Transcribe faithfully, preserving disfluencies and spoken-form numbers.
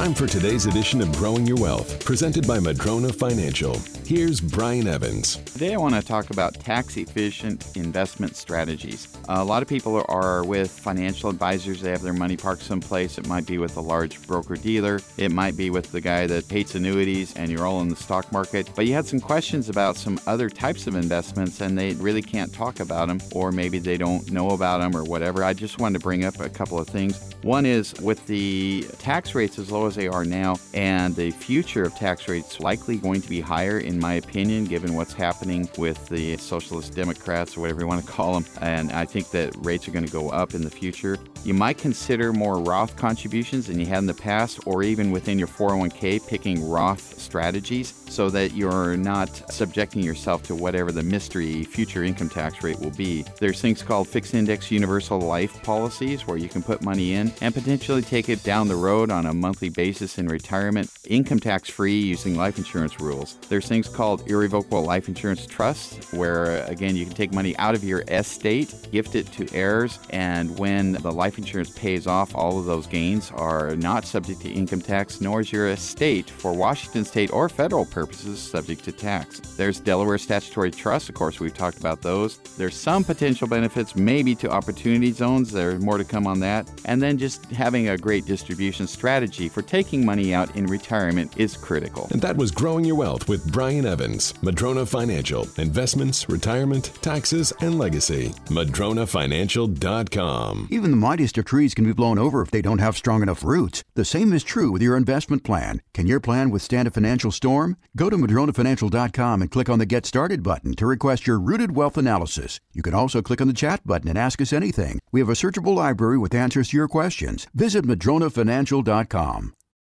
Time for today's edition of Growing Your Wealth, presented by Madrona Financial. Here's Brian Evans. Today I want to talk about tax-efficient investment strategies. A lot of people are with financial advisors. They have their money parked someplace. It might be with a large broker-dealer. It might be with the guy that hates annuities and you're all in the stock market. But you had some questions about some other types of investments and they really can't talk about them, or maybe they don't know about them or whatever. I just wanted to bring up a couple of things. One is, with the tax rates as low as they are now, and the future of tax rates likely going to be higher, in my opinion, given what's happening with the socialist Democrats or whatever you want to call them, and I think that rates are going to go up in the future. You might consider more Roth contributions than you had in the past, or even within your four oh one k, picking Roth strategies so that you're not subjecting yourself to whatever the mystery future income tax rate will be. There's things called fixed index universal life policies where you can put money in and potentially take it down the road on a monthly basis in retirement, income tax free, using life insurance rules. There's things called irrevocable life insurance trusts where, again, you can take money out of your estate, gift it to heirs, and when the life insurance pays off, all of those gains are not subject to income tax, nor is your estate, for Washington state or federal purposes, subject to tax. There's Delaware statutory trusts. Of course, we've talked about those. There's some potential benefits maybe to opportunity zones. There's more to come on that. And then just having a great distribution strategy for taking money out in retirement is critical. And that was Growing Your Wealth with Brian Evans, Madrona Financial. Investments, retirement, taxes, and legacy. Madrona Financial dot com. Even the mightiest of trees can be blown over if they don't have strong enough roots. The same is true with your investment plan. Can your plan withstand a financial storm? Go to Madrona Financial dot com and click on the Get Started button to request your rooted wealth analysis. You can also click on the chat button and ask us anything. We have a searchable library with answers to your questions. Visit Madrona Financial dot com.